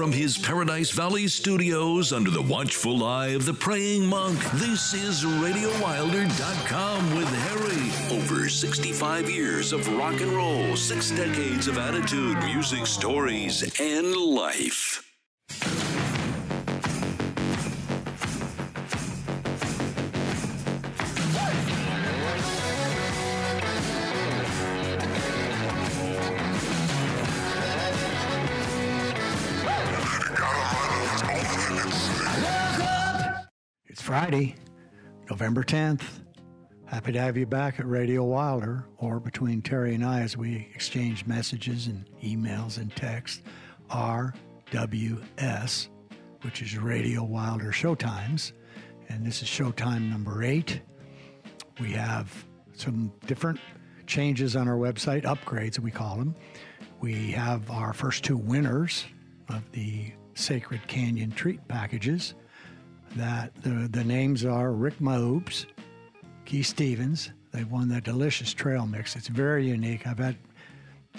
From his Paradise Valley studios under the watchful eye of the praying monk, this is RadioWilder.com with Harry. Over 65 years of rock and roll, 6 decades of attitude, music, stories, and life. Friday, November 10th. Happy to have you back at Radio Wilder, or between Terry and I as we exchange messages and emails and texts, RWS, which is Radio Wilder Showtimes. And this is Showtime number 8. We have some different changes on our website, upgrades we call them. We have our first 2 winners of the Sacred Canyon treat packages. That the names are Rick Maubes, Keith Stevens. They won that delicious trail mix. It's very unique. I've had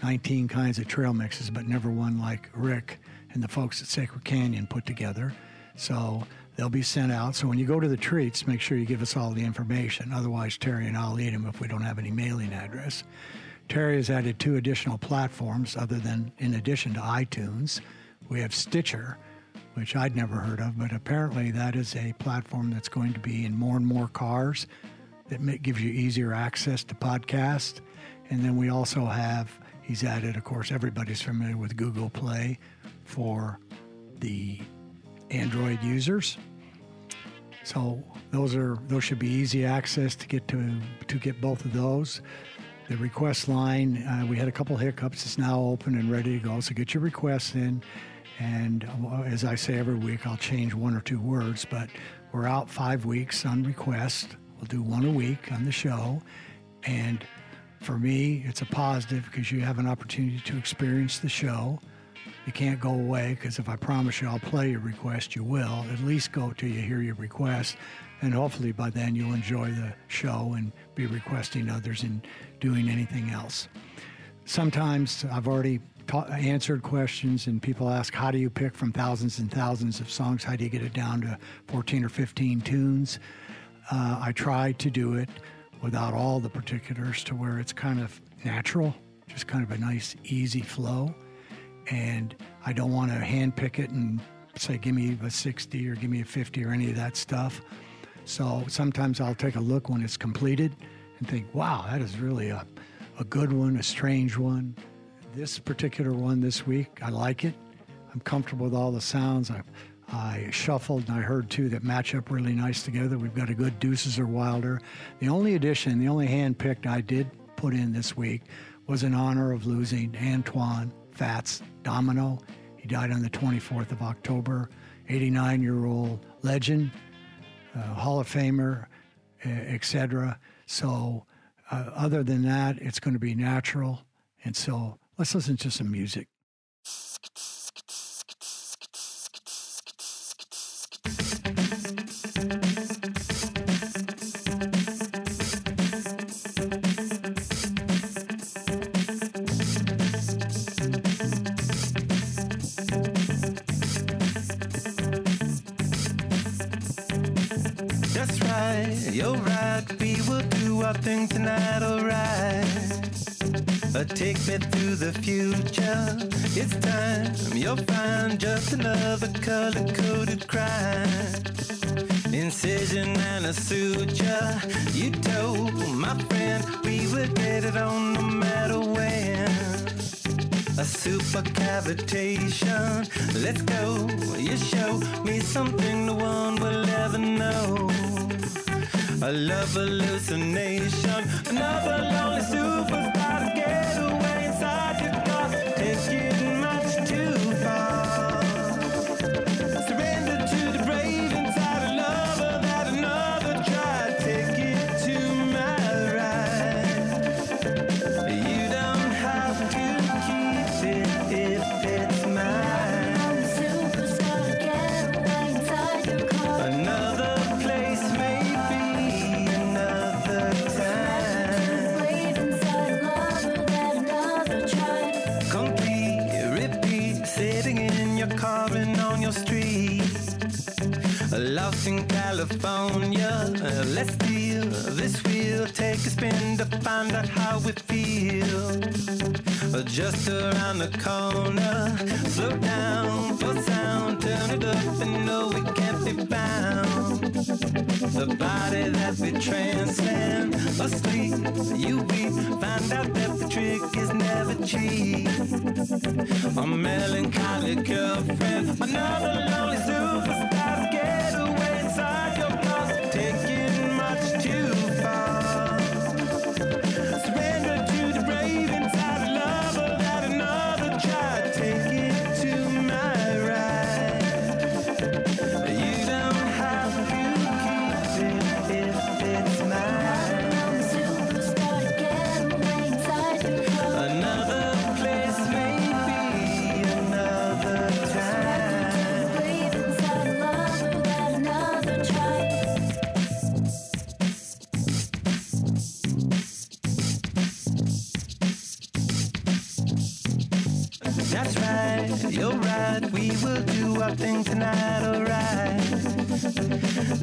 19 kinds of trail mixes, but never one like Rick and the folks at Sacred Canyon put together. So they'll be sent out. So when you go to the treats, make sure you give us all the information. Otherwise, Terry and I'll eat them if we don't have any mailing address. Terry has added 2 additional platforms in addition to iTunes. We have Stitcher, which I'd never heard of, but apparently that is a platform that's going to be in more and more cars that gives you easier access to podcasts. And then we also have, he's added, of course, everybody's familiar with Google Play for the Android users. So those should be easy access to get both of those. The request line, we had a couple hiccups. It's now open and ready to go, so get your requests in. And as I say every week, I'll change 1 or 2 words, but we're out 5 weeks on request. We'll do 1 a week on the show. And for me, it's a positive because you have an opportunity to experience the show. You can't go away because if I promise you I'll play your request, you will. At least go till you hear your request. And hopefully by then you'll enjoy the show and be requesting others and doing anything else. Sometimes I've already answered questions and people ask, how do you pick from thousands and thousands of songs? How do you get it down to 14 or 15 tunes? I try to do it without all the particulars to where it's kind of natural, just kind of a nice, easy flow. And I don't want to handpick it and say, give me a 60 or give me a 50 or any of that stuff. So sometimes I'll take a look when it's completed and think, wow, that is really a good one, a strange one. This particular one this week, I like it. I'm comfortable with all the sounds. I shuffled and I heard 2 that match up really nice together. We've got a good Deuces Are Wilder. The only hand-picked I did put in this week was in honor of losing Antoine Fats Domino. He died on the 24th of October, 89-year-old legend, Hall of Famer, etc. So other than that, it's going to be natural. And so let's listen to some music. That's right, you're right. We will do our thing tonight, all right. Take me through the future. It's time you'll find just another color-coded crime. Incision and a suture. You told my friend we would get it on no matter when. A supercavitation. Let's go. You show me something no one will ever know. A love hallucination. Another lonely superstar. starving on your streets. Lost in California, let's steal this wheel. Take a spin to find out how it feels. Just around the corner, slow down for sound. Turn it up and know it can't be found. The body that we transcend, asleep, you weep. Find out that the trick is never cheap. A melancholy girlfriend, another lonely superstar. Get away inside your box, taking much too far. Surrender to the brave inside a lover that another tried. Take it to my right. You don't have to keep it if it's mine. Another place, maybe another time. That's right, you're right, we will do our thing tonight, alright.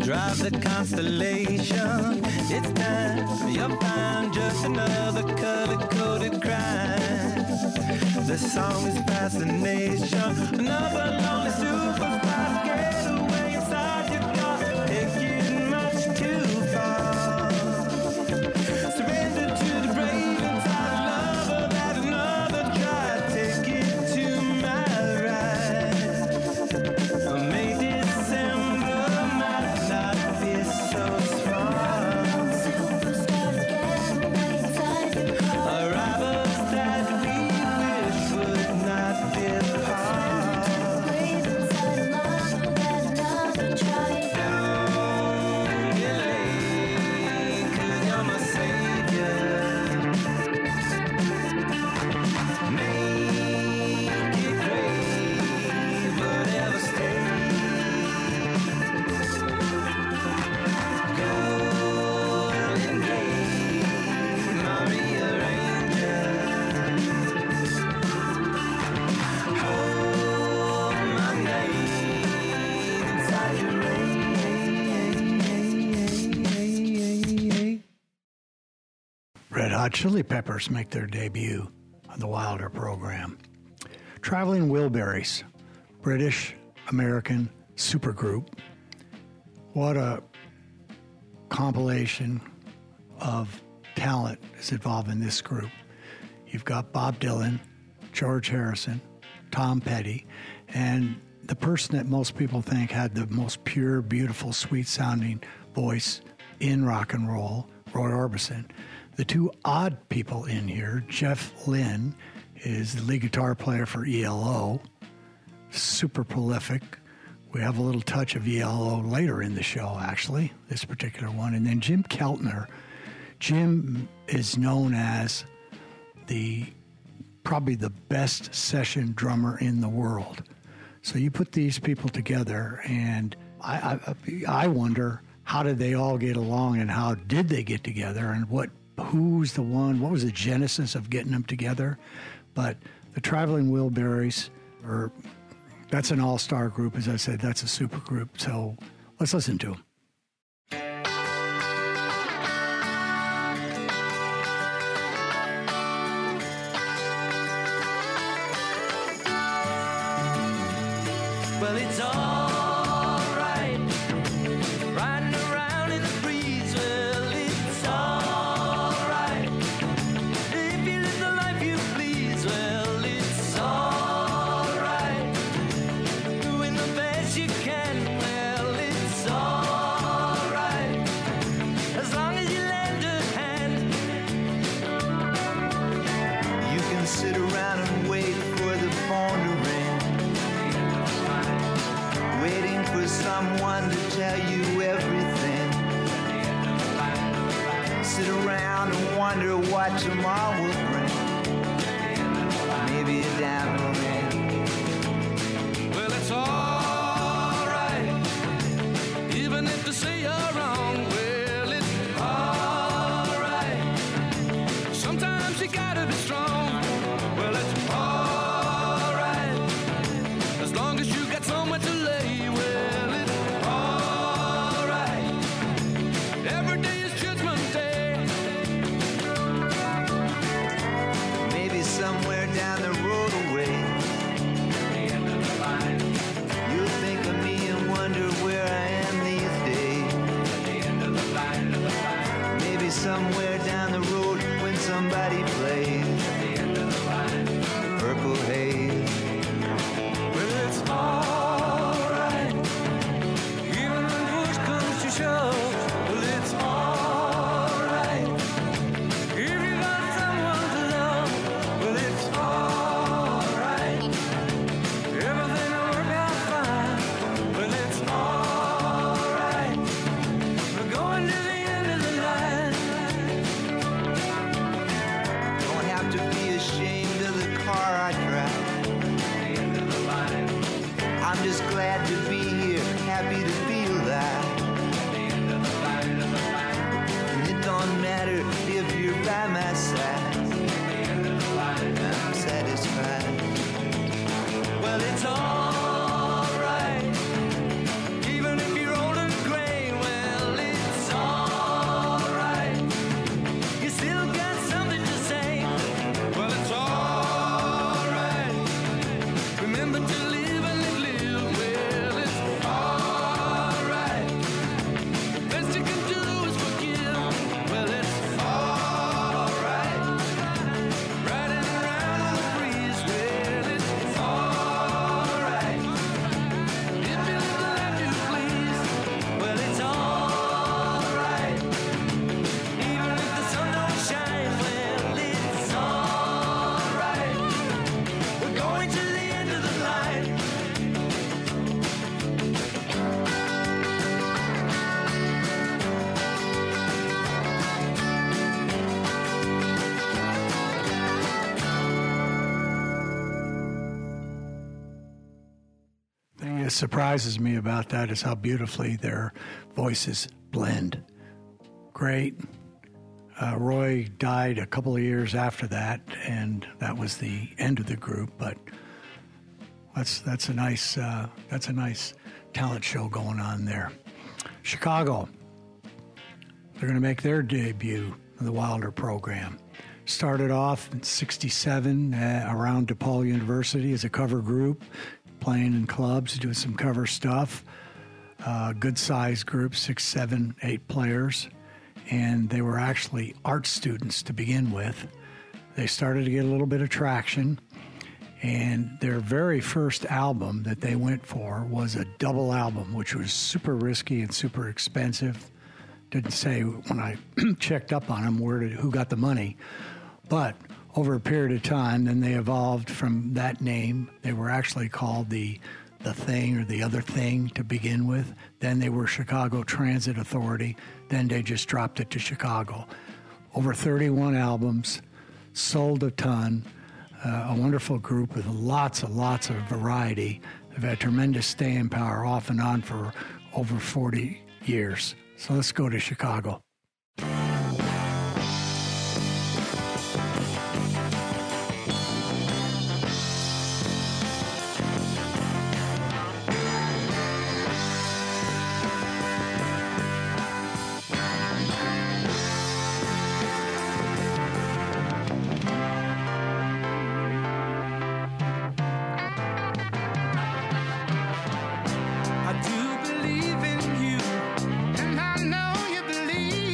Drive the constellation, it's time, you're fine, just another color-coded crime. The song is fascination, another lonely superstar. Get away inside your car, taking much too far. Surrender to the brave inside a lover that another tried. Take it to my right. A May December might not be so strong. A rivals that we wish would not be part. Don't delay, 'cause you're my savior. Make it great, but ever stay. Golden Gate, Maria Ranger. Hold my name inside your reins. Red Hot Chili Peppers make their debut on the Wilder program. Traveling Wilburys, British American supergroup. What a compilation of talent is involved in this group. You've got Bob Dylan, George Harrison, Tom Petty, and the person that most people think had the most pure, beautiful, sweet-sounding voice in rock and roll, Roy Orbison. The two odd people in here, Jeff Lynne is the lead guitar player for ELO, super prolific. We have a little touch of ELO later in the show, actually, this particular one. And then Jim Keltner. Jim is known as probably the best session drummer in the world. So you put these people together, and I wonder, how did they all get along, and how did they get together, and what was the genesis of getting them together? But the Traveling Wilburys, that's an all-star group, as I said, that's a super group. So let's listen to them. Well, it's all right, riding around in the breeze. Well, it's all right, if you live the life you please. Well, it's all right, doing the best you can. Well, it's all right, as long as you lend a hand. You can sit around and wait for the phone to ring, waiting for someone to tell you everything. Sit around and wonder what tomorrow will bring. Maybe a dime will ring. Well, it's all right, even if they say you're wrong. Well, it's all right, sometimes you gotta be strong. Well, it's all right, as long as you got had so much to lay well, it's all right. Every day is Judgment Day. Maybe somewhere down the road away, at the end of the line, you'll think of me and wonder where I am these days. At the end of the line, of the line. Maybe somewhere down the road when somebody plays, at the end of the line, Purple Haze. It's all right, even when push comes to shove. Well, it's all right, if you got someone to love. Well, it's all right, everything will work out fine. Well, it's all right, we're going to the end of the line. Don't have to be ashamed of the car I drive. I'm just glad to be here, happy to feel that. And it don't matter if you're by my side. I'm satisfied. Well, it's all right, even if you're old and gray. Well, it's all right, you still got something to say. Well, it's all right, remember to live. Surprises me about that is how beautifully their voices blend. Great. Roy died a couple of years after that, and that was the end of the group. But that's a nice talent show going on there. Chicago. They're going to make their debut in the Wilder program. Started off in '67 around DePaul University as a cover group, playing in clubs, doing some cover stuff. Good-sized group, 6, 7, 8 players. And they were actually art students to begin with. They started to get a little bit of traction. And their very first album that they went for was a double album, which was super risky and super expensive. Didn't say when I checked up on them who got the money. But over a period of time, then they evolved from that name. They were actually called the Thing or the Other Thing to begin with. Then they were Chicago Transit Authority. Then they just dropped it to Chicago. Over 31 albums, sold a ton, a wonderful group with lots of variety. They've had tremendous staying power off and on for over 40 years. So let's go to Chicago. I do believe in you, and I know you believe.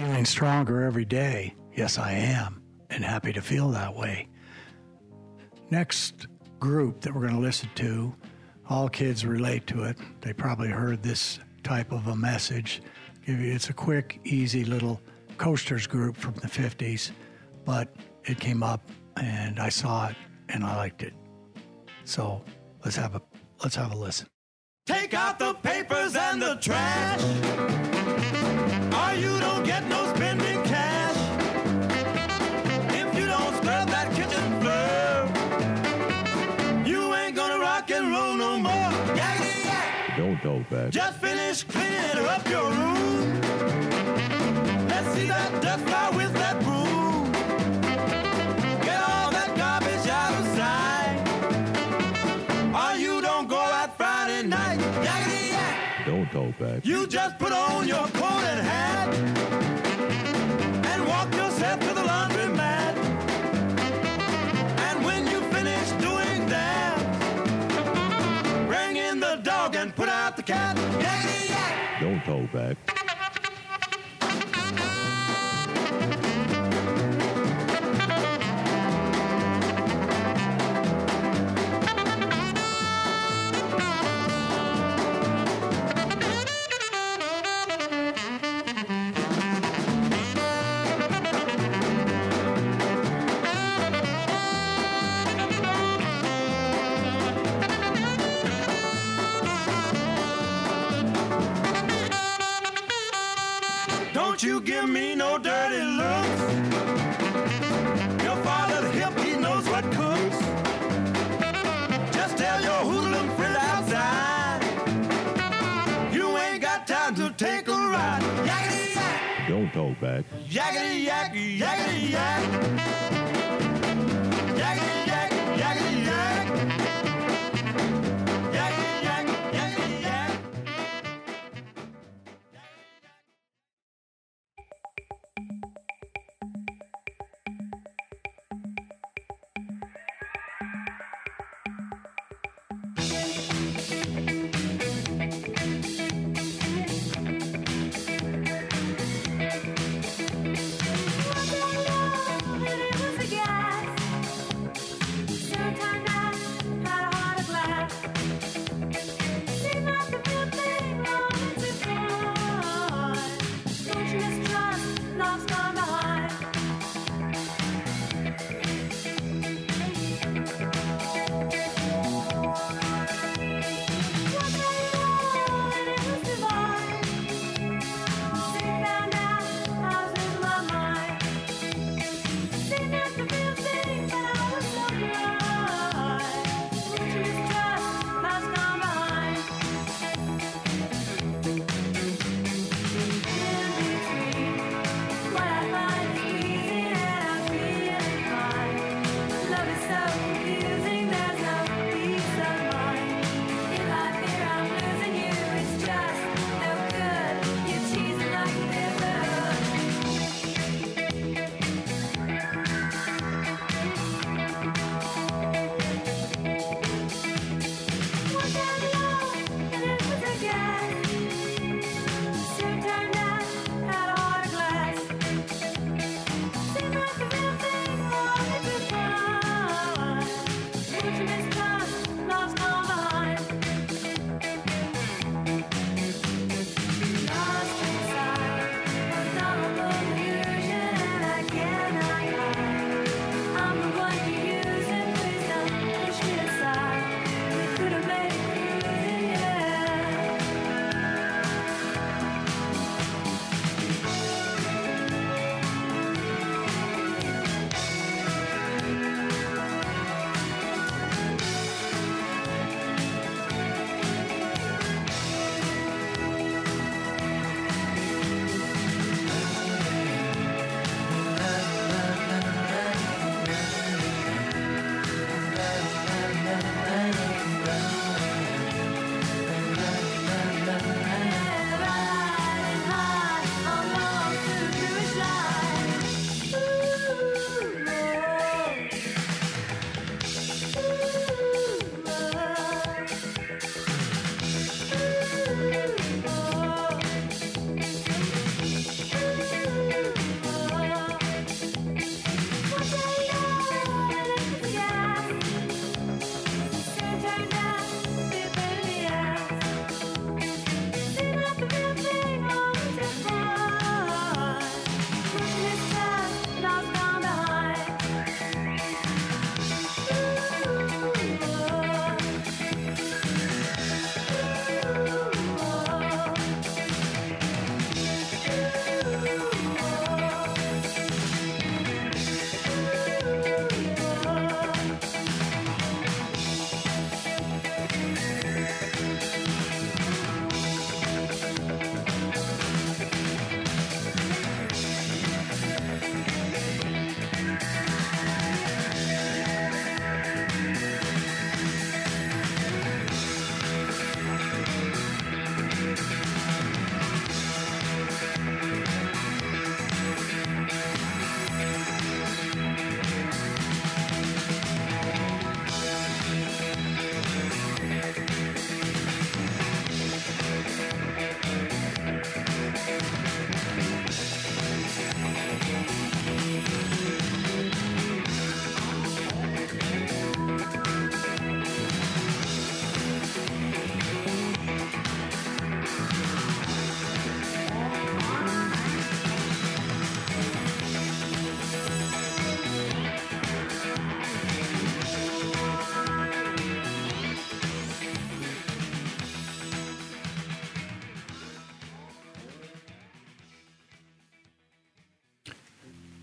feeling stronger every day. Yes, I am, and happy to feel that way. Next group that we're going to listen to, all kids relate to it. They probably heard this type of a message. It's a quick, easy little Coasters group from the 50s, but it came up and I saw it and I liked it. So let's have a listen. Take out the papers and the trash, or you don't get no spending cash. If you don't scrub that kitchen floor, you ain't gonna rock and roll no more. Yaggity yak. Don't talk back. Just finish cleaning up your room. Let's see that dust fly with that broom. Get all that garbage out of sight, or you don't go out Friday night. Yaggity yak. Don't talk back. You just put on your coat and hat. Walk yourself to the laundry mat, and when you finish doing that, bring in the dog and put out the cat. Yaggity yak. Don't hold back. You give me no dirty looks. Your father's hip, he knows what cooks. Just tell your hoodlum friend outside, you ain't got time to take a ride. Yaggity yak. Don't talk back. Yaggity yak, yaggity yak. Yaggity yak, yaggity yak. Yaggity yak, yaggity yak.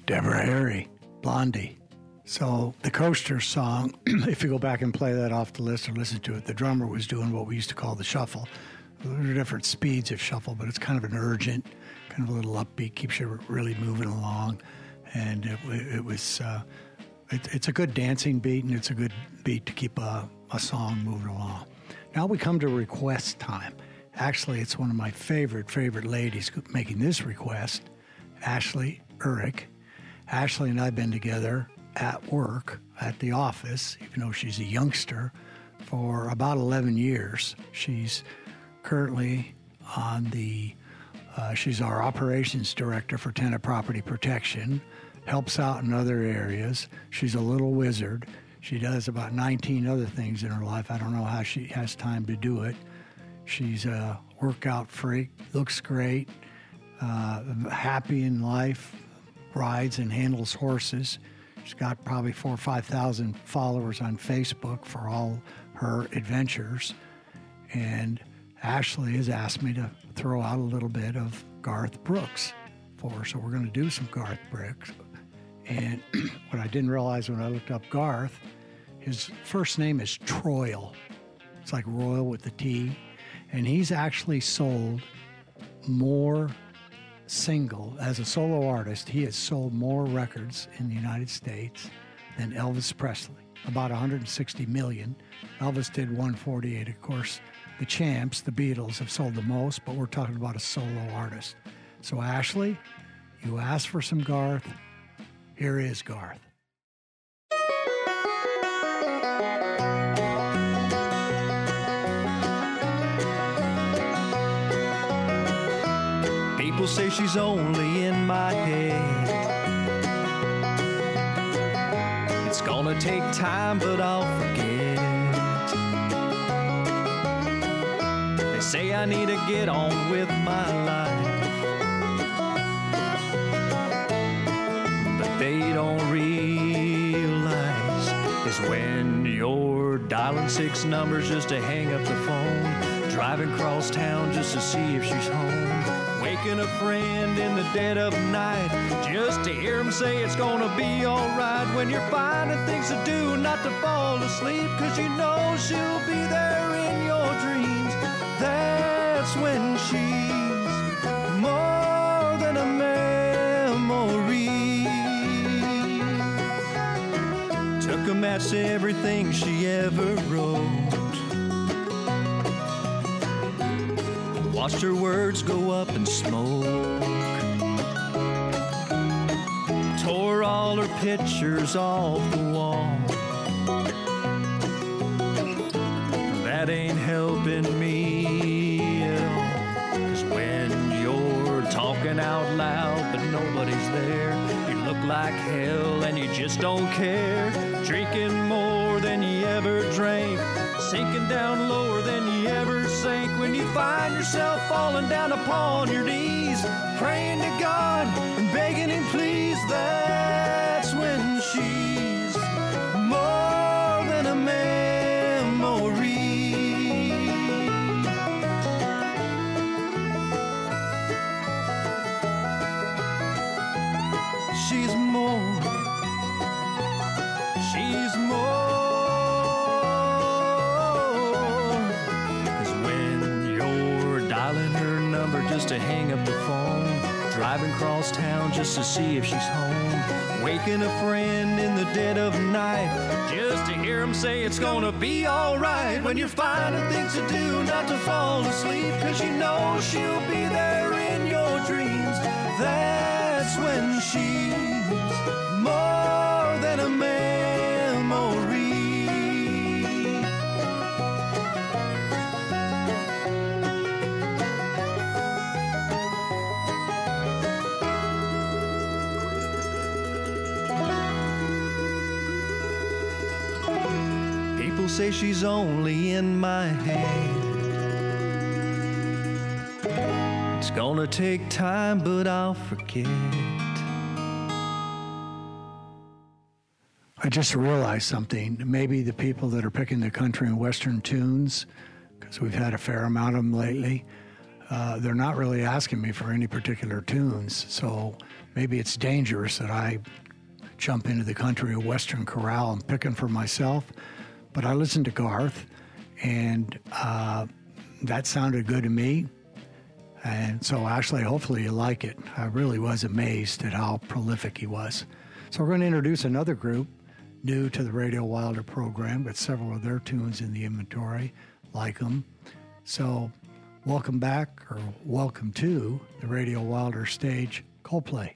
Deborah Harry, Blondie. So the Coasters song, if you go back and play that off the list or listen to it, the drummer was doing what we used to call the shuffle. There are different speeds of shuffle, but it's kind of an urgent, kind of a little upbeat, keeps you really moving along. And it's a good dancing beat, and it's a good beat to keep a song moving along. Now we come to request time. Actually, it's one of my favorite ladies making this request, Ashley Urich. Ashley and I have been together at work, at the office, even though she's a youngster, for about 11 years. She's currently on the, she's our operations director for Tenant Property Protection, helps out in other areas. She's a little wizard. She does about 19 other things in her life. I don't know how she has time to do it. She's a workout freak, looks great, happy in life, rides and handles horses. She's got probably 4,000 or 5,000 followers on Facebook for all her adventures. And Ashley has asked me to throw out a little bit of Garth Brooks for her. So we're going to do some Garth Brooks. And what I didn't realize when I looked up Garth, his first name is Troyle. It's like royal with the T. And he's actually sold more as a solo artist, he has sold more records in the United States than Elvis Presley, about 160 million. Elvis did 148. Of course, the champs, the Beatles, have sold the most, but we're talking about a solo artist. So Ashley, you asked for some Garth. Here is Garth. People say she's only in my head. It's gonna take time, but I'll forget it. They say I need to get on with my life, but they don't realize is when you're dialing six numbers just to hang up the phone, driving cross town just to see if she's home, waking a friend in the dead of night just to hear him say it's gonna be alright. When you're finding things to do, not to fall asleep, cause you know she'll be there in your dreams. That's when she's more than a memory. Took a match to everything she ever wrote, watched her words go up in smoke, tore all her pictures off the wall. That ain't helping me at all, 'cause when you're talking out loud but nobody's there, you look like hell and you just don't care. Drinking more than you ever drank, sinking down lower than you ever sank. When you find yourself falling down upon your knees, praying to God and begging Him please, that's when she's more than a memory. She's more. She's more. Just to hang up the phone, driving cross town just to see if she's home, waking a friend in the dead of night just to hear him say it's gonna be alright. When you're finding things to do, not to fall asleep, cause you know she'll be there in your dreams. That's when she's more than a memory. Say she's only in my head. It's gonna take time, but I'll forget. I just realized something. Maybe the people that are picking the country and western tunes, because we've had a fair amount of them lately, They're not really asking me for any particular tunes, so maybe it's dangerous that I jump into the country of Western Chorale and picking for myself. But I listened to Garth, and that sounded good to me. And so, Ashley, hopefully you like it. I really was amazed at how prolific he was. So we're going to introduce another group new to the Radio Wilder program, but several of their tunes in the inventory, like them. So welcome back, or welcome to the Radio Wilder stage, Coldplay.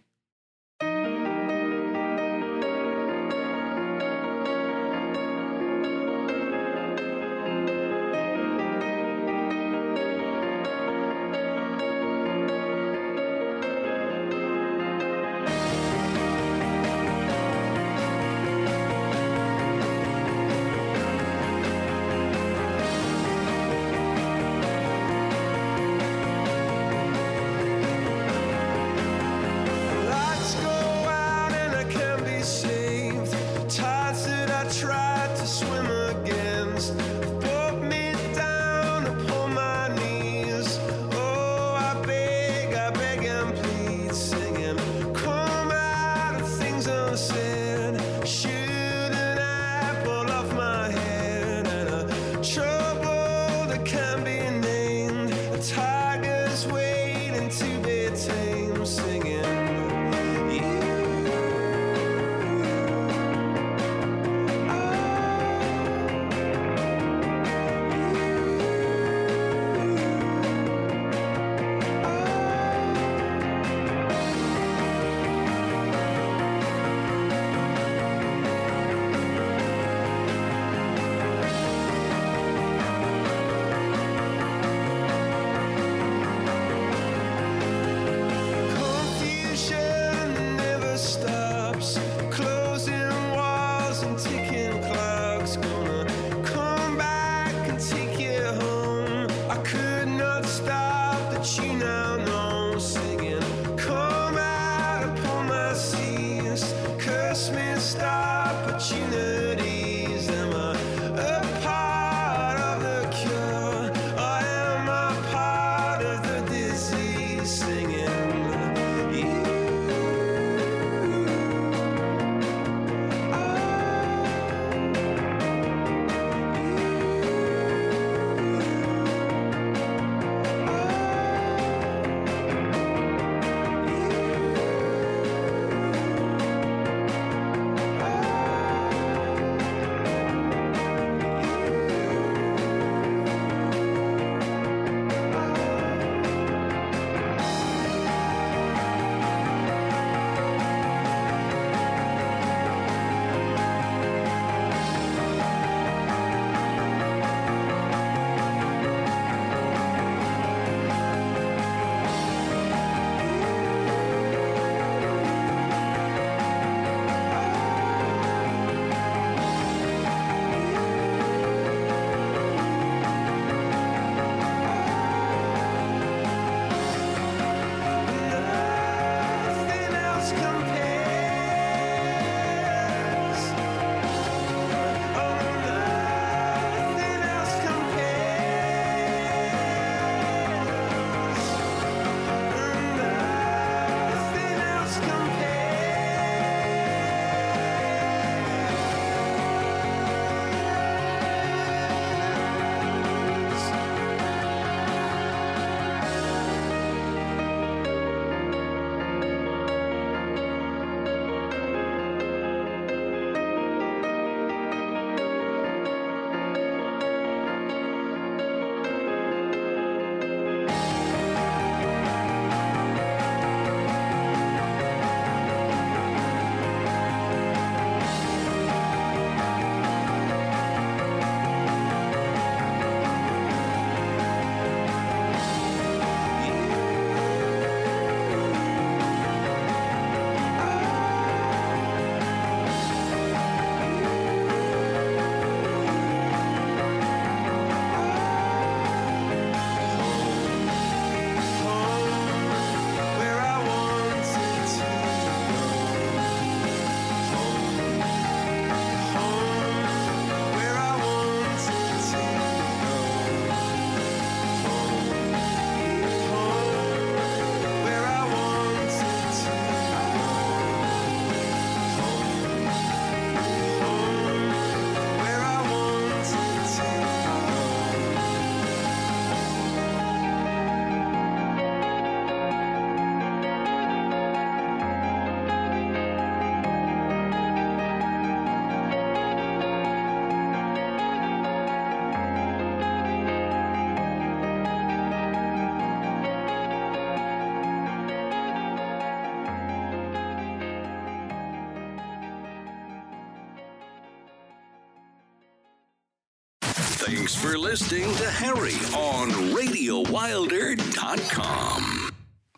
Thanks for listening to Harry on RadioWilder.com.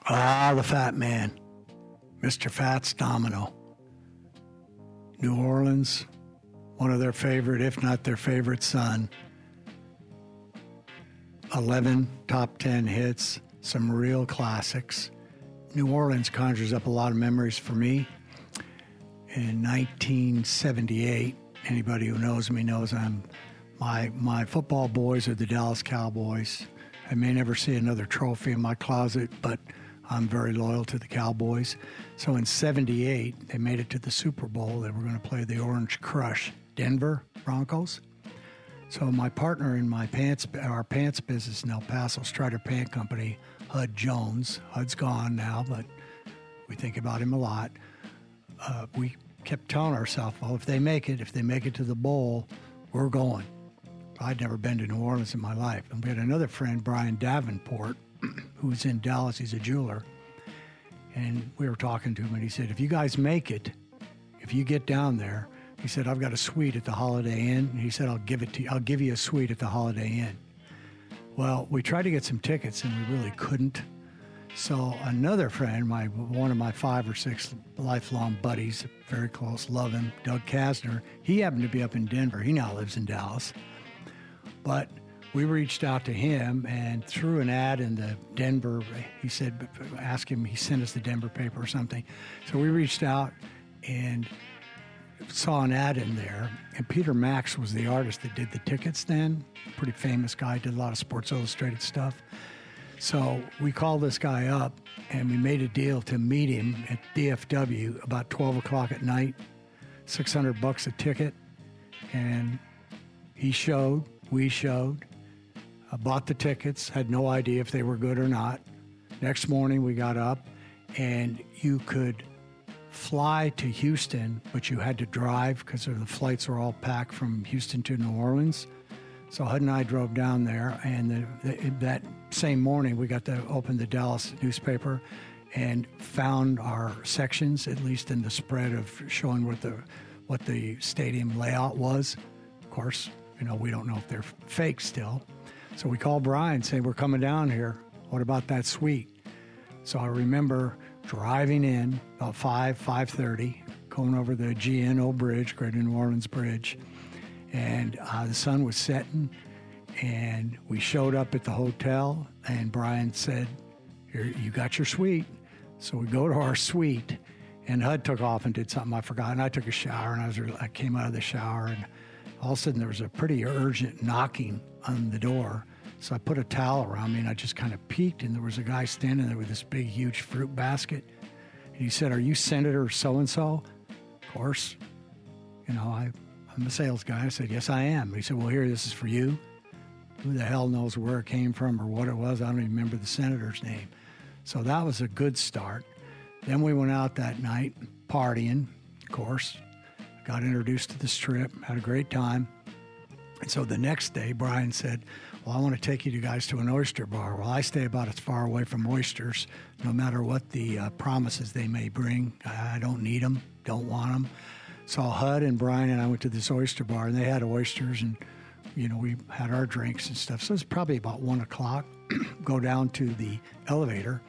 Ah, the fat man, Mr. Fats Domino. New Orleans, one of their favorite, if not their favorite son. 11 top 10 hits, some real classics. New Orleans conjures up a lot of memories for me. In 1978, anybody who knows me knows I'm my football boys are the Dallas Cowboys. I may never see another trophy in my closet, but I'm very loyal to the Cowboys. So in 78, they made it to the Super Bowl. They were going to play the Orange Crush, Denver Broncos. So my partner in our pants business in El Paso, Strider Pant Company, Hud Jones. Hud's gone now, but we think about him a lot. We kept telling ourselves, well, if they make it to the bowl, we're going. I'd never been to New Orleans in my life. And we had another friend, Brian Davenport, who was in Dallas. He's a jeweler. And we were talking to him, and he said, if you guys make it, if you get down there, he said, I've got a suite at the Holiday Inn. And he said, I'll give you a suite at the Holiday Inn. Well, we tried to get some tickets, and we really couldn't. So another friend, one of my 5 or 6 lifelong buddies, very close, love him, Doug Kasner, he happened to be up in Denver. He now lives in Dallas. But we reached out to him, and through an ad in the Denver, he said, ask him, he sent us the Denver paper or something. So we reached out and saw an ad in there, and Peter Max was the artist that did the tickets then, pretty famous guy, did a lot of Sports Illustrated stuff. So we called this guy up, and we made a deal to meet him at DFW about 12 o'clock at night, $600 a ticket, and he showed. We showed, bought the tickets, had no idea if they were good or not. Next morning we got up, and you could fly to Houston, but you had to drive because the flights were all packed from Houston to New Orleans. So Hud and I drove down there, and that same morning we got to open the Dallas newspaper and found our sections, at least in the spread of showing what the stadium layout was. Of course, you know, we don't know if they're fake still. So we called Brian and said, we're coming down here. What about that suite? So I remember driving in about 5:30, going over the GNO Bridge, Greater New Orleans Bridge. And the sun was setting. And we showed up at the hotel. And Brian said, here, you got your suite. So we go to our suite. And Hud took off and did something I forgot. And I took a shower. And I came out of the shower, and all of a sudden, there was a pretty urgent knocking on the door. So I put a towel around me, and I just kind of peeked, and there was a guy standing there with this big, huge fruit basket. And he said, are you Senator so-and-so? Of course. You know, I'm a sales guy. I said, yes, I am. And he said, well, here, this is for you. Who the hell knows where it came from or what it was? I don't even remember the senator's name. So that was a good start. Then we went out that night partying, of course. Got introduced to this trip, had a great time. And so the next day, Brian said, well, I want to take you guys to an oyster bar. Well, I stay about as far away from oysters, no matter what the promises they may bring. I don't need them, don't want them. So Hud and Brian and I went to this oyster bar, and they had oysters, and, you know, we had our drinks and stuff. So it's probably about 1 o'clock. Go down to the elevator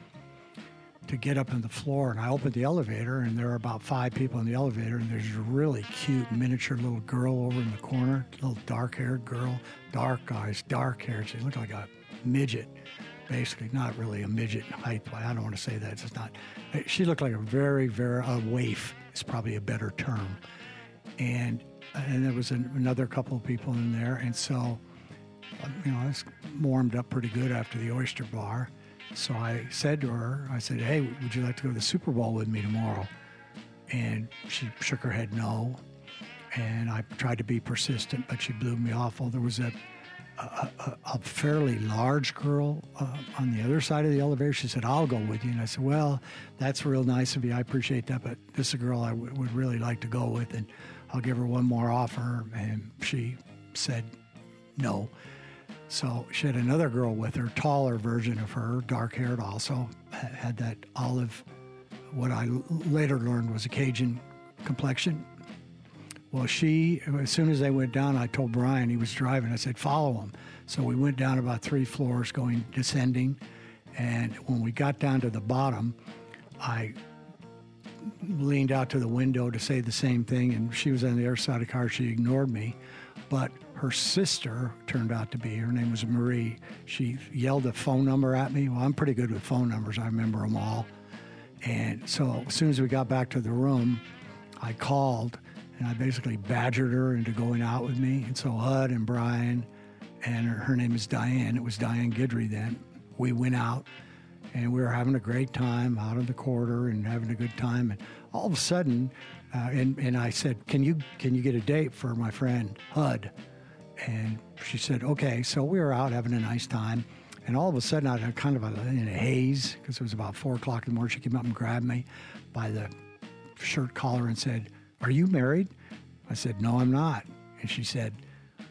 to get up on the floor, and I opened the elevator, and there are about 5 people in the elevator, and there's a really cute miniature little girl over in the corner, little dark-haired girl, dark eyes, dark hair. She looked like a midget, basically, not really a midget height. I don't want to say that. It's just not. She looked like a very, very, a waif is probably a better term. And there was another couple of people in there, and so, you know, I was warmed up pretty good after the oyster bar. So I said to her, I said, hey, would you like to go to the Super Bowl with me tomorrow? And she shook her head no. And I tried to be persistent, but she blew me off. Well, there was a fairly large girl on the other side of the elevator. She said, I'll go with you. And I said, well, that's real nice of you. I appreciate that. But this is a girl I would really like to go with, and I'll give her one more offer. And she said no. So she had another girl with her, taller version of her, dark-haired also, had that olive, what I later learned was a Cajun complexion. Well, as soon as they went down, I told Brian, he was driving, I said, follow him. So we went down about 3 floors descending. And when we got down to the bottom, I leaned out to the window to say the same thing, and she was on the other side of the car. She ignored me, but her sister turned out to be, her name was Marie. She yelled a phone number at me. Well, I'm pretty good with phone numbers. I remember them all. And so as soon as we got back to the room, I called, and I basically badgered her into going out with me. And so Hud and Brian, and her name is Diane. It was Diane Guidry then. We went out, and we were having a great time out in the corridor and having a good time. And all of a sudden, and I said, can you get a date for my friend Hud? And she said, okay. So we were out having a nice time. And all of a sudden, I was kind of in a haze, because it was about 4 o'clock in the morning. She came up and grabbed me by the shirt collar and said, are you married? I said, no, I'm not. And she said,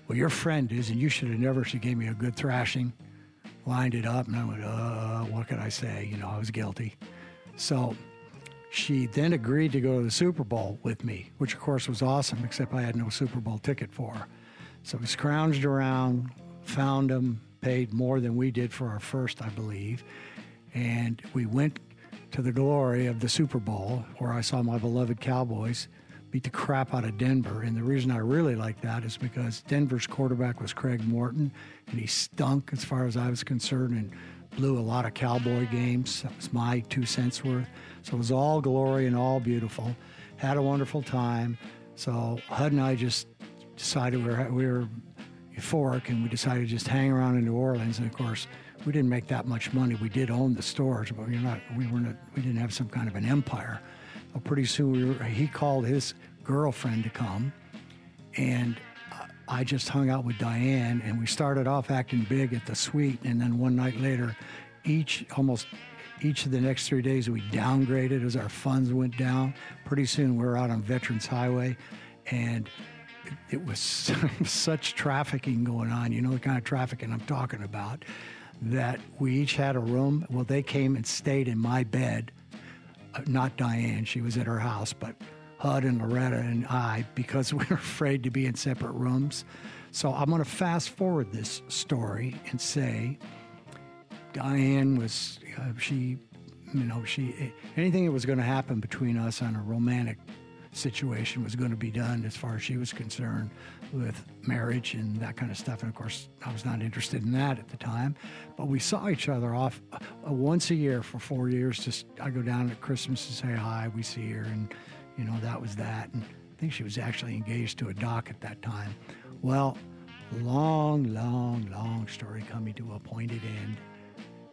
well, your friend is, and you should have never. She gave me a good thrashing. Lined it up, and I went, what could I say? You know, I was guilty. So she then agreed to go to the Super Bowl with me, which, of course, was awesome, except I had no Super Bowl ticket for her. So we scrounged around, found them, paid more than we did for our first, I believe, and we went to the glory of the Super Bowl, where I saw my beloved Cowboys beat the crap out of Denver. And the reason I really like that is because Denver's quarterback was Craig Morton, and he stunk as far as I was concerned and blew a lot of Cowboy games. That was my 2 cents worth. So it was all glory and all beautiful. Had a wonderful time. So Hud and I just decided we were euphoric, and we decided to just hang around in New Orleans. And of course, we didn't make that much money. We did own the stores, but we didn't have some kind of an empire. Well, pretty soon he called his girlfriend to come, and I just hung out with Diane, and we started off acting big at the suite, and then one night later, almost each of the next 3 days, we downgraded as our funds went down. Pretty soon we were out on Veterans Highway, and it was such trafficking going on, you know, the kind of trafficking I'm talking about, that we each had a room. Well, they came and stayed in my bed. Not Diane, she was at her house, but Hud and Loretta and I, because we were afraid to be in separate rooms. So I'm going to fast forward this story and say Diane was, anything that was going to happen between us on a romantic situation was going to be done, as far as she was concerned, with marriage and that kind of stuff. And of course, I was not interested in that at the time, but we saw each other off once a year for 4 years. Just I go down at Christmas and say hi, we see her, and you know, that was that. And I think she was actually engaged to a doc at that time. Well, long story coming to a pointed end.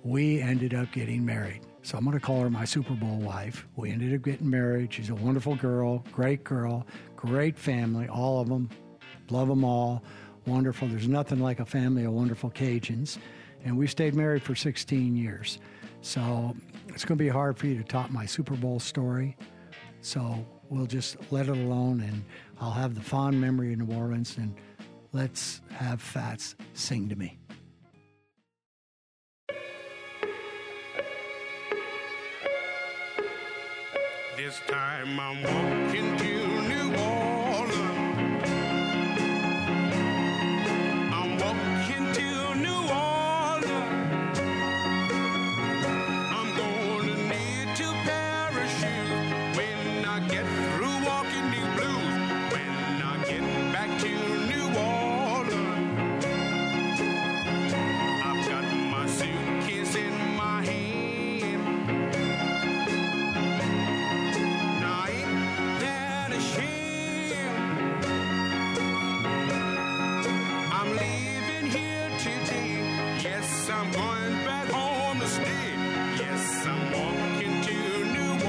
We ended up getting married. So I'm going to call her my Super Bowl wife. We ended up getting married. She's a wonderful girl, great family, all of them. Love them all. Wonderful. There's nothing like a family of wonderful Cajuns. And we stayed married for 16 years. So it's going to be hard for you to top my Super Bowl story. So we'll just let it alone, and I'll have the fond memory of New Orleans, and let's have Fats sing to me. This time I'm walking to New Orleans. I'm walking to New Orleans. I'm gonna need to parachute when I get through walking these blues. When I get back to New Orleans, I've got my suitcase in my hand. I'm going back home to stay. Yes, I'm walking to New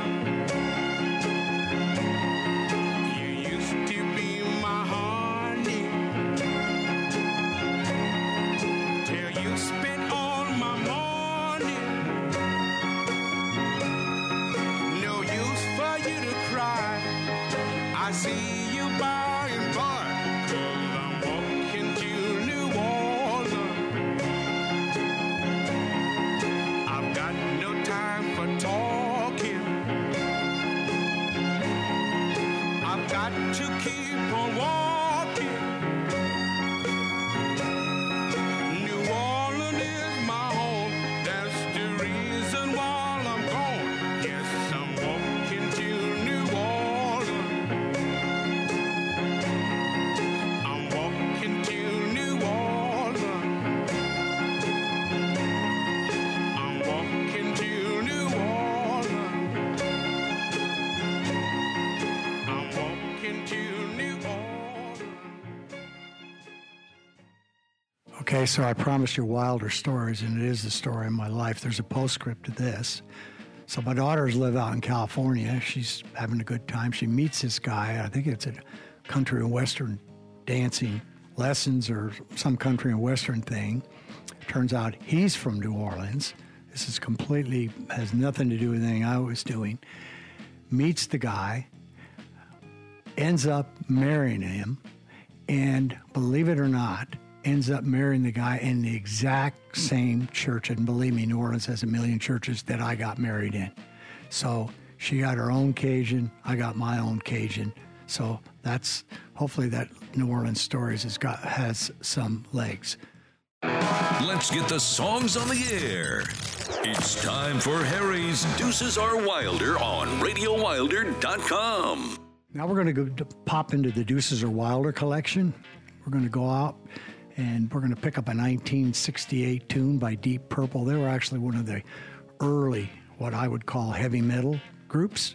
Orleans. You used to be my honey, till you spent all my money. No use for you to cry. I see you by and by. Got to Okay, so I promised you Wilder stories, and it is the story of my life. There's a postscript to this. So my daughters live out in California. She's having a good time. She meets this guy. I think it's a country and western dancing lessons or some country and western thing. Turns out he's from New Orleans. This is completely, has nothing to do with anything I was doing. Meets the guy, ends up marrying him, and believe it or not, ends up marrying the guy in the exact same church. And believe me, New Orleans has a million churches that I got married in. So she got her own Cajun, I got my own Cajun. So that's, hopefully that New Orleans Stories has some legs. Let's get the songs on the air. It's time for Harry's Deuces Are Wilder on RadioWilder.com. Now we're going to go pop into the Deuces Are Wilder collection. We're going to go out and we're going to pick up a 1968 tune by Deep Purple. They were actually one of the early, what I would call, heavy metal groups.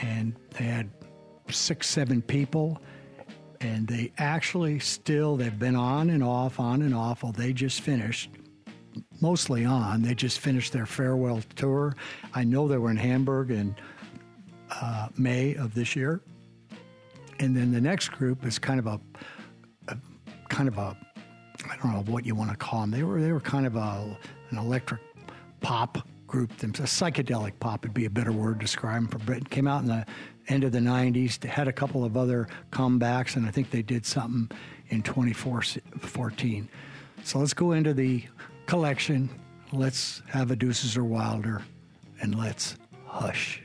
And they had 6, 7 people. And they actually still, they've been on and off. Well, they just finished, mostly on. They just finished their farewell tour. I know they were in Hamburg in May of this year. And then the next group is kind of a I don't know what you want to call them. They were kind of an electric pop group. A psychedelic pop would be a better word to describe them. It came out in the end of the 90s. They had a couple of other comebacks, and I think they did something in 2014. So let's go into the collection. Let's have a Deuces Are Wilder, and let's hush.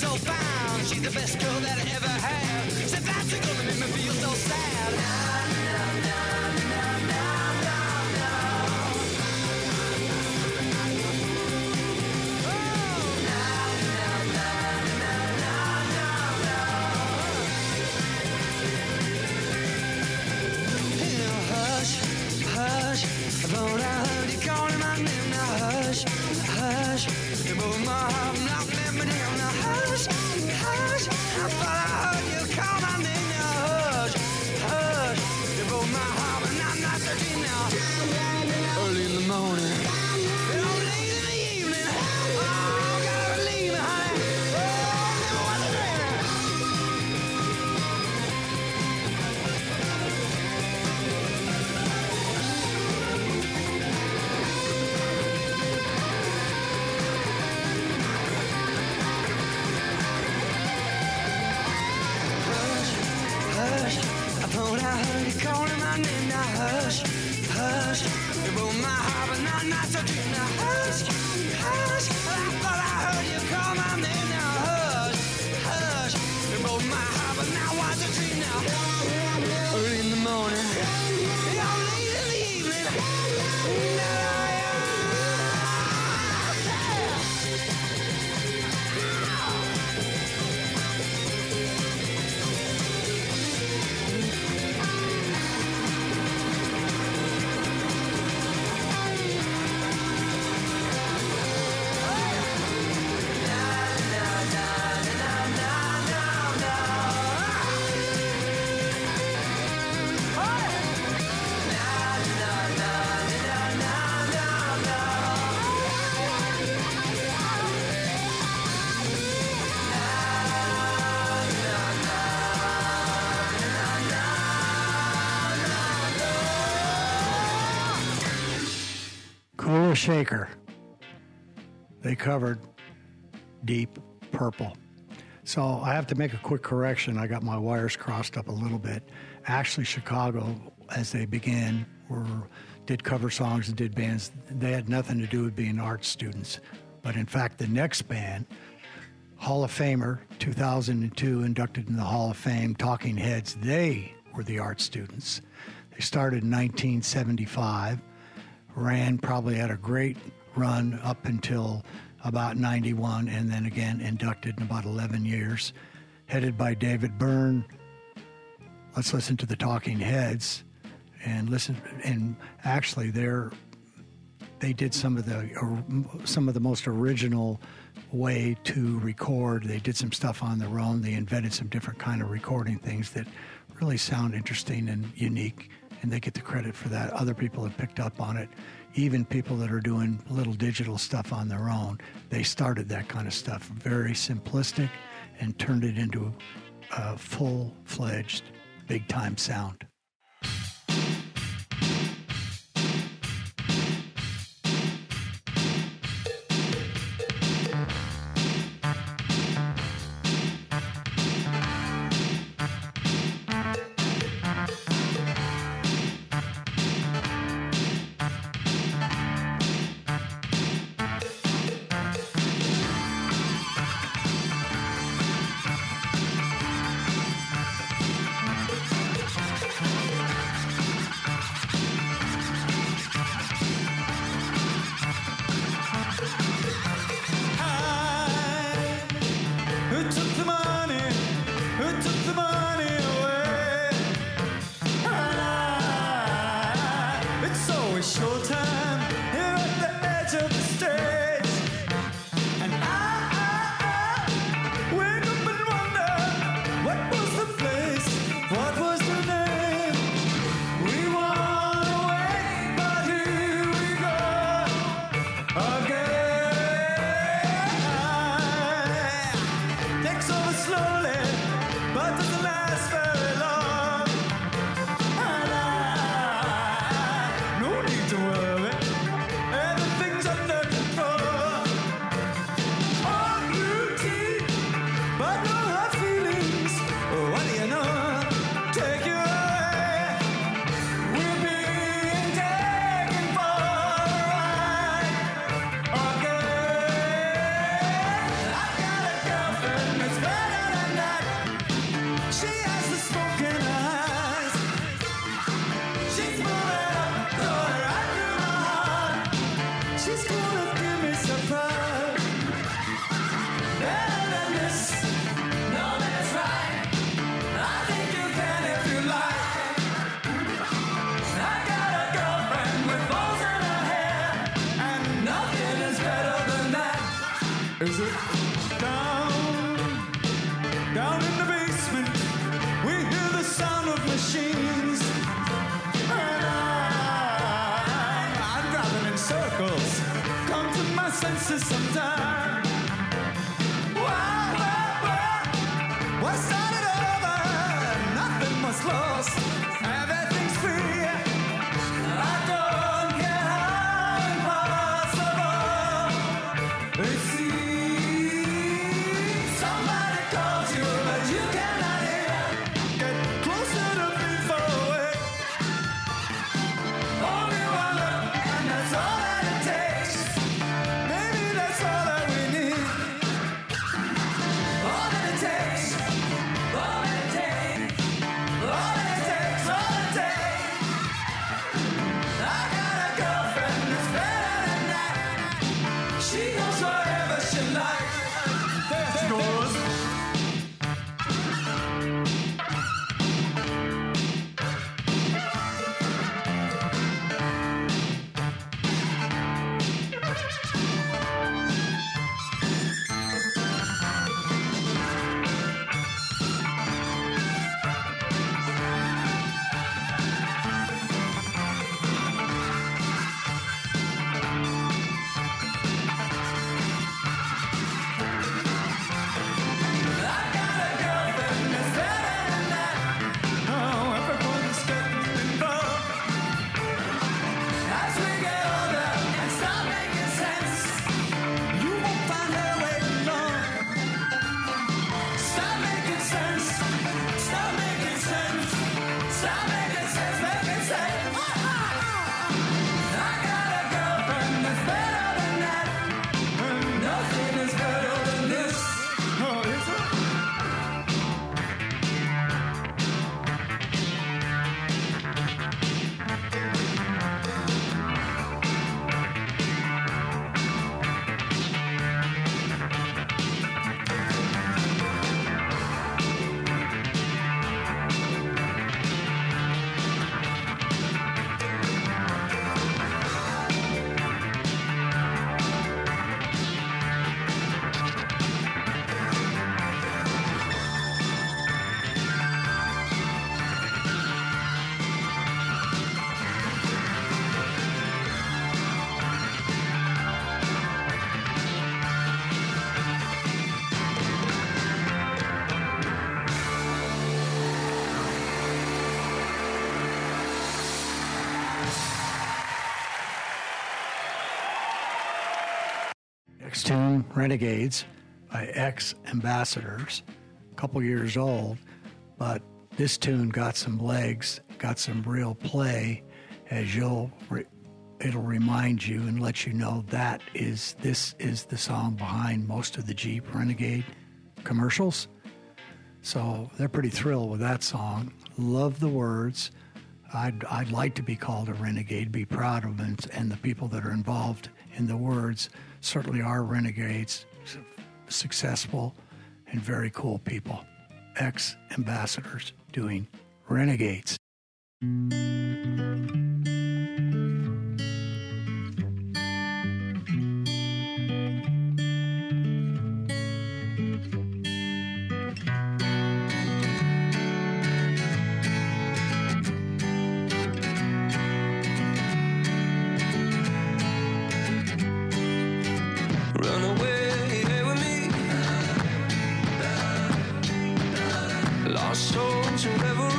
so fine. She's the best girl that I ever had. Said that's a girl that made me feel so sad. Hush, Lord, I heard you calling my name. Now hush, hush, you broke my heart, knocked me down. Now hush, hush, I thought I heard you call my name. Now hush, hush, you broke my heart, and I'm not 13 now. Early in the morning, late in the evening, oh, gotta believe me, honey. Oh, never was a dreamer. Lord, I heard you calling my name. Now hush, hush, you broke my heart, but not so deep. Now hush, hush, I thought I heard you call my name. Now hush, hush, you broke my heart, but now what's a dream? Now early in the morning, late in the evening, now I Shaker. They covered Deep Purple. So I have to make a quick correction. I got my wires crossed up a little bit. Actually, Chicago, as they began, did cover songs and did bands. They had nothing to do with being art students. But in fact, the next band, Hall of Famer, 2002, inducted in the Hall of Fame, Talking Heads, they were the art students. They started in 1975. Ran probably had a great run up until about 91, and then again inducted in about 11 years, headed by David Byrne. Let's listen to the Talking Heads and listen. And actually, they did some of the most original way to record. They did some stuff on their own. They invented some different kind of recording things that really sound interesting and unique. And they get the credit for that. Other people have picked up on it. Even people that are doing little digital stuff on their own, they started that kind of stuff, very simplistic, and turned it into a full-fledged, big-time sound. machines. And I'm driving in circles. Come to my senses sometime. Whoa, why start it over? Nothing was lost. Everything's free. I don't care how impossible it seems. Somebody calls you, but you cannot hear. Get closer to me far away. Only one look, and that's all that it takes. Maybe that's all that we need. All that it takes. All that it takes. All that it takes. All that it takes. I got a girlfriend that's better than that. She goes wherever she likes. There's doors. I got a girlfriend that's better than that. Oh, everyone's getting involved. As we get older and start making sense, you won't find her waiting long. Stop making sense. Stop making sense. Stop making sense. Making sense. I got a girlfriend that's better than that. Nothing is better than this. Oh, is it? Next tune, Renegades by Ex-Ambassadors, a couple years old, but this tune got some legs, got some real play, as it'll remind you and let you know that this is the song behind most of the Jeep Renegade commercials. So they're pretty thrilled with that song. Love the words. I'd like to be called a renegade, be proud of them, and the people that are involved in the words certainly are renegades, successful and very cool people. Ex-Ambassadors doing Renegades. Run away with me. Lost souls in reverie.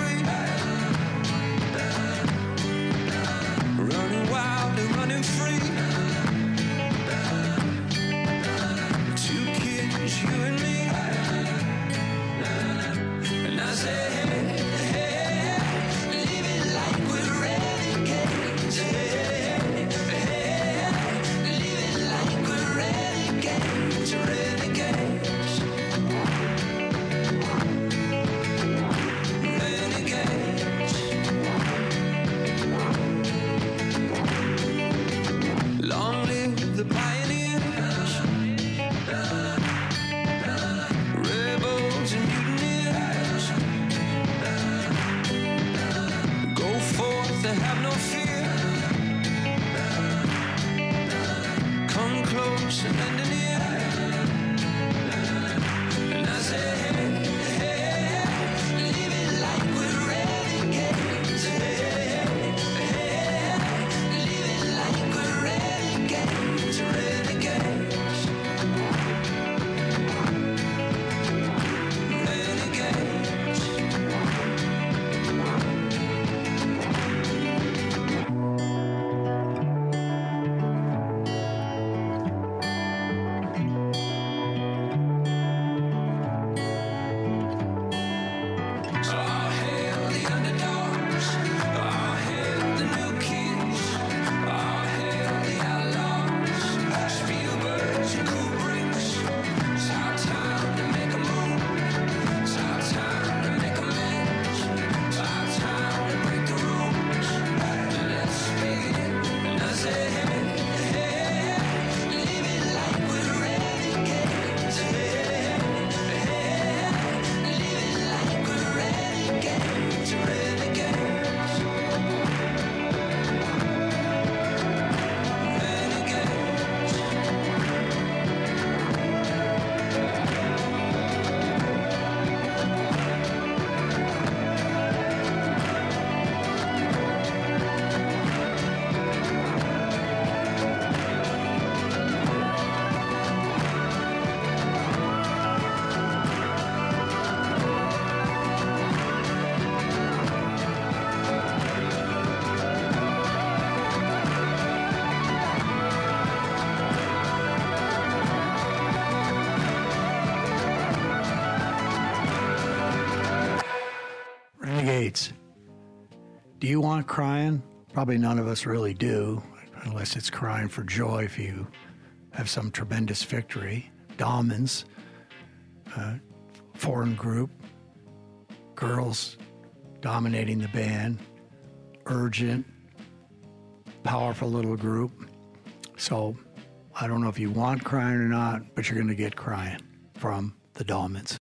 Running wild and running free. Two kids, you and me. And I say, hey, hey, live it like we're renegades. Hey, hey, live it like we're renegades. Renegades. Renegades. Long live the pioneers. Rebels and mutineers. Go forth and have no fear. Come close and bend near. And I say, hey, hey, live it like we're renegades. Do you want crying? Probably none of us really do, unless it's crying for joy if you have some tremendous victory. Domins, foreign group, girls dominating the band, urgent, powerful little group. So I don't know if you want crying or not, but you're going to get crying from the Domins.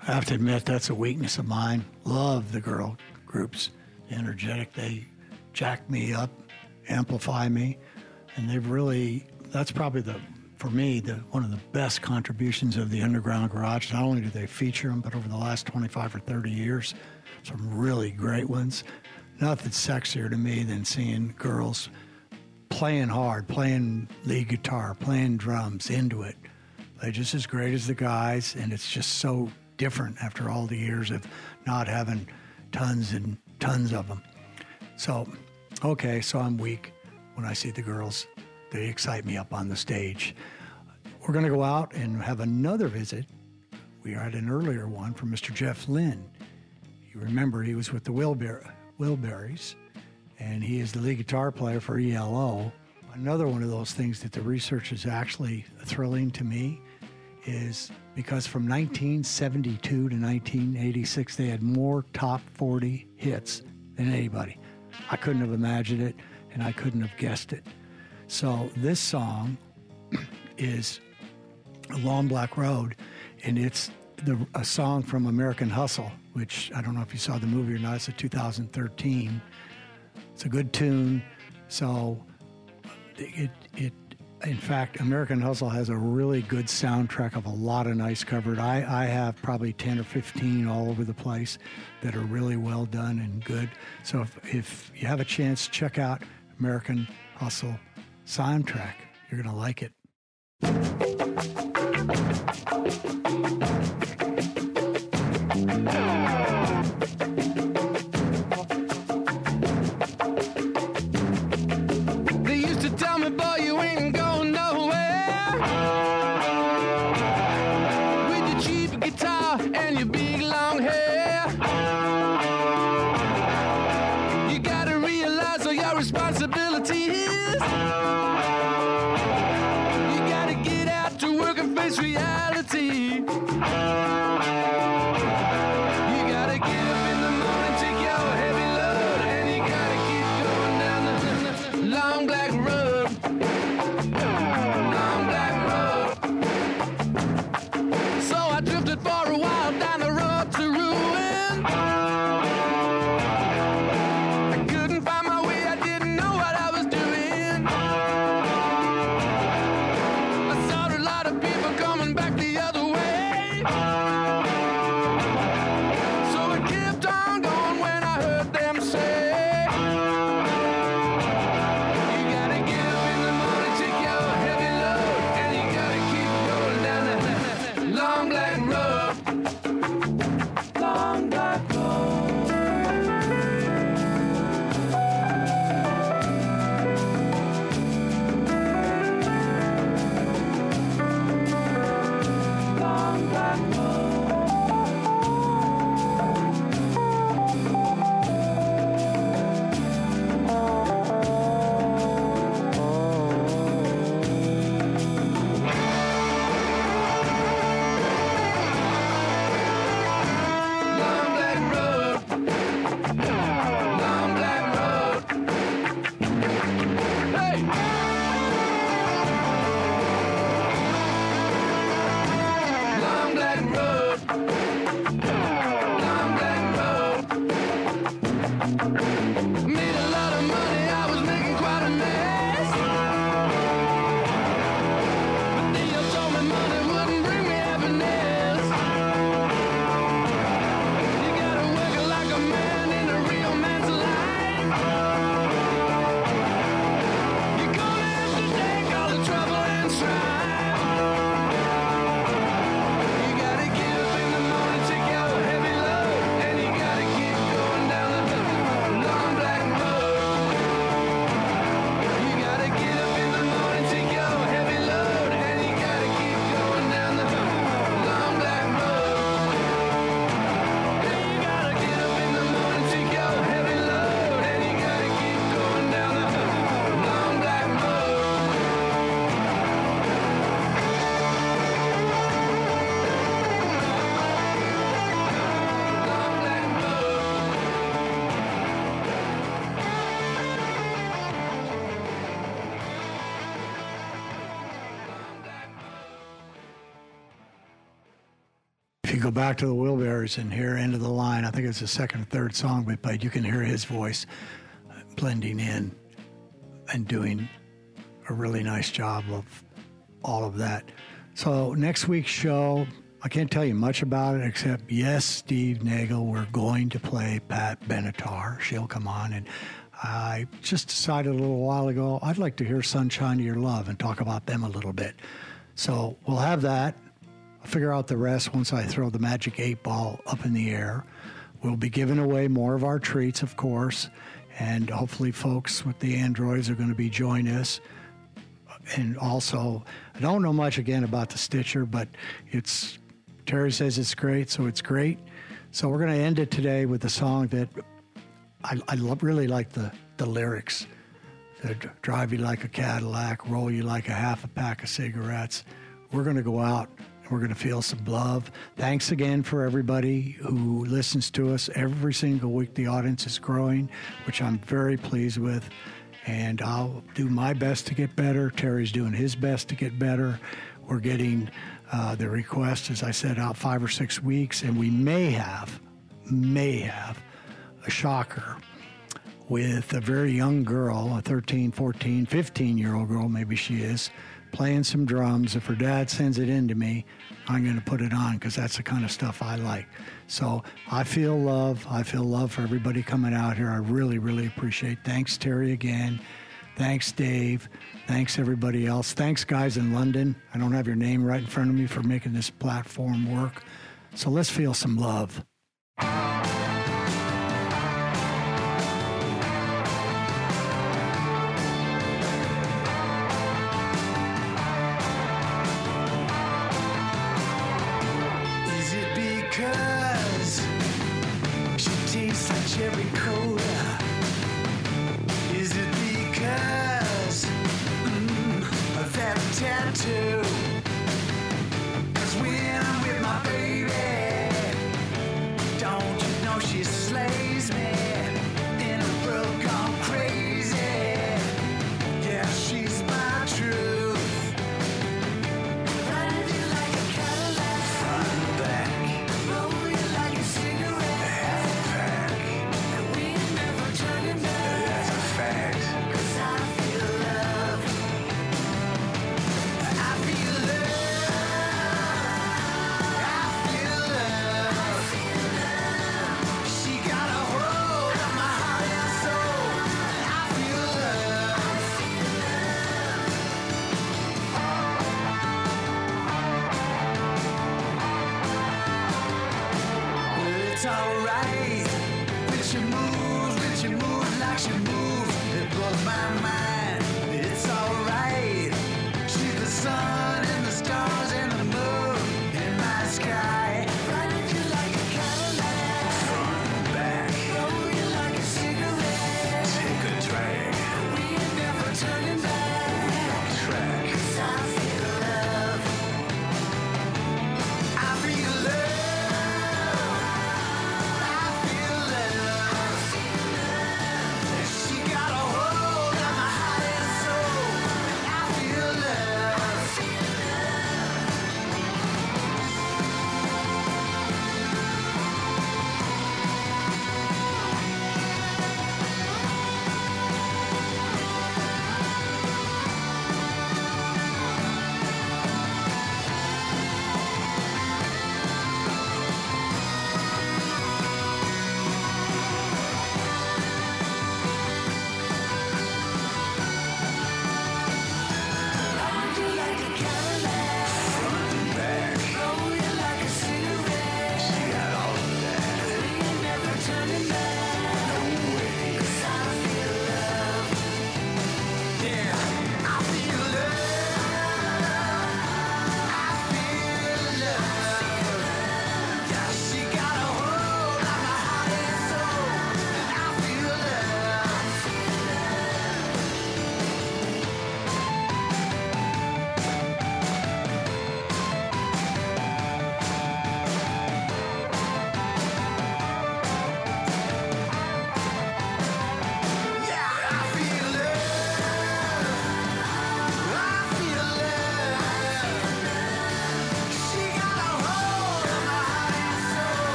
I have to admit, that's a weakness of mine. Love the girl groups. Energetic. They jack me up, amplify me. And they've really, that's probably the for me, one of the best contributions of the underground garage. Not only do they feature them, but over the last 25 or 30 years, some really great ones. Nothing sexier to me than seeing girls playing hard, playing lead guitar, playing drums into it. They're just as great as the guys, and it's just so different after all the years of not having tons and tons of them. So I'm weak when I see the girls. They excite me up on the stage. We're going to go out and have another visit. We had an earlier one from Mr. Jeff Lynne. You remember he was with the Wilburys, and he is the lead guitar player for ELO. Another one of those things that the research is actually thrilling to me is because from 1972 to 1986, they had more top 40 hits than anybody. I couldn't have imagined it, and I couldn't have guessed it. So this song is A Long Black Road, and it's a song from American Hustle, which I don't know if you saw the movie or not. It's a 2013. It's a good tune. So in fact, American Hustle has a really good soundtrack of a lot of nice covers. I have probably 10 or 15 all over the place that are really well done and good. So if you have a chance, check out American Hustle soundtrack. You're going to like it. They used to tell me, boy, you ain't going nowhere with your cheap guitar and your big long hair. You got to realize all your responsibilities. Reality. You gotta get up in the morning, take your heavy load, and you gotta keep going down the long black road. Long black road. So I drifted for a while down the road to ruin. I couldn't find my way, I didn't know what I was doing. I saw a lot of people coming back the other way, so I kept on going when I heard them say, you gotta get up in the morning, take your heavy load, and you gotta keep going down that long black road. Long black Go back to the Wilburys and hear End of the Line. I think it's the second or third song we played. You can hear his voice blending in and doing a really nice job of all of that. So next week's show, I can't tell you much about it except, yes, Steve Nagel, we're going to play Pat Benatar. She'll come on. And I just decided a little while ago, I'd like to hear Sunshine of Your Love and talk about them a little bit. So we'll have that. I'll figure out the rest once I throw the magic 8 ball up in the air. We'll be giving away more of our treats, of course. And hopefully folks with the Androids are going to be joining us. And also, I don't know much, again, about the Stitcher, but it's... Terry says it's great, so it's great. So we're going to end it today with a song that I really like the lyrics. Drive you like a Cadillac, roll you like a half a pack of cigarettes. We're going to go out, and we're going to feel some love. Thanks again for everybody who listens to us every single week. The audience is growing, which I'm very pleased with. And I'll do my best to get better. Terry's doing his best to get better. We're getting... the request, as I said, out 5 or 6 weeks, and we may have a shocker with a very young girl, a 13, 14, 15-year-old girl, maybe she is, playing some drums. If her dad sends it in to me, I'm going to put it on because that's the kind of stuff I like. So I feel love. I feel love for everybody coming out here. I really, really appreciate it. Thanks, Terry, again. Thanks, Dave. Thanks, everybody else. Thanks, guys in London. I don't have your name right in front of me for making this platform work. So let's feel some love. Is it because she tastes like cherry cola?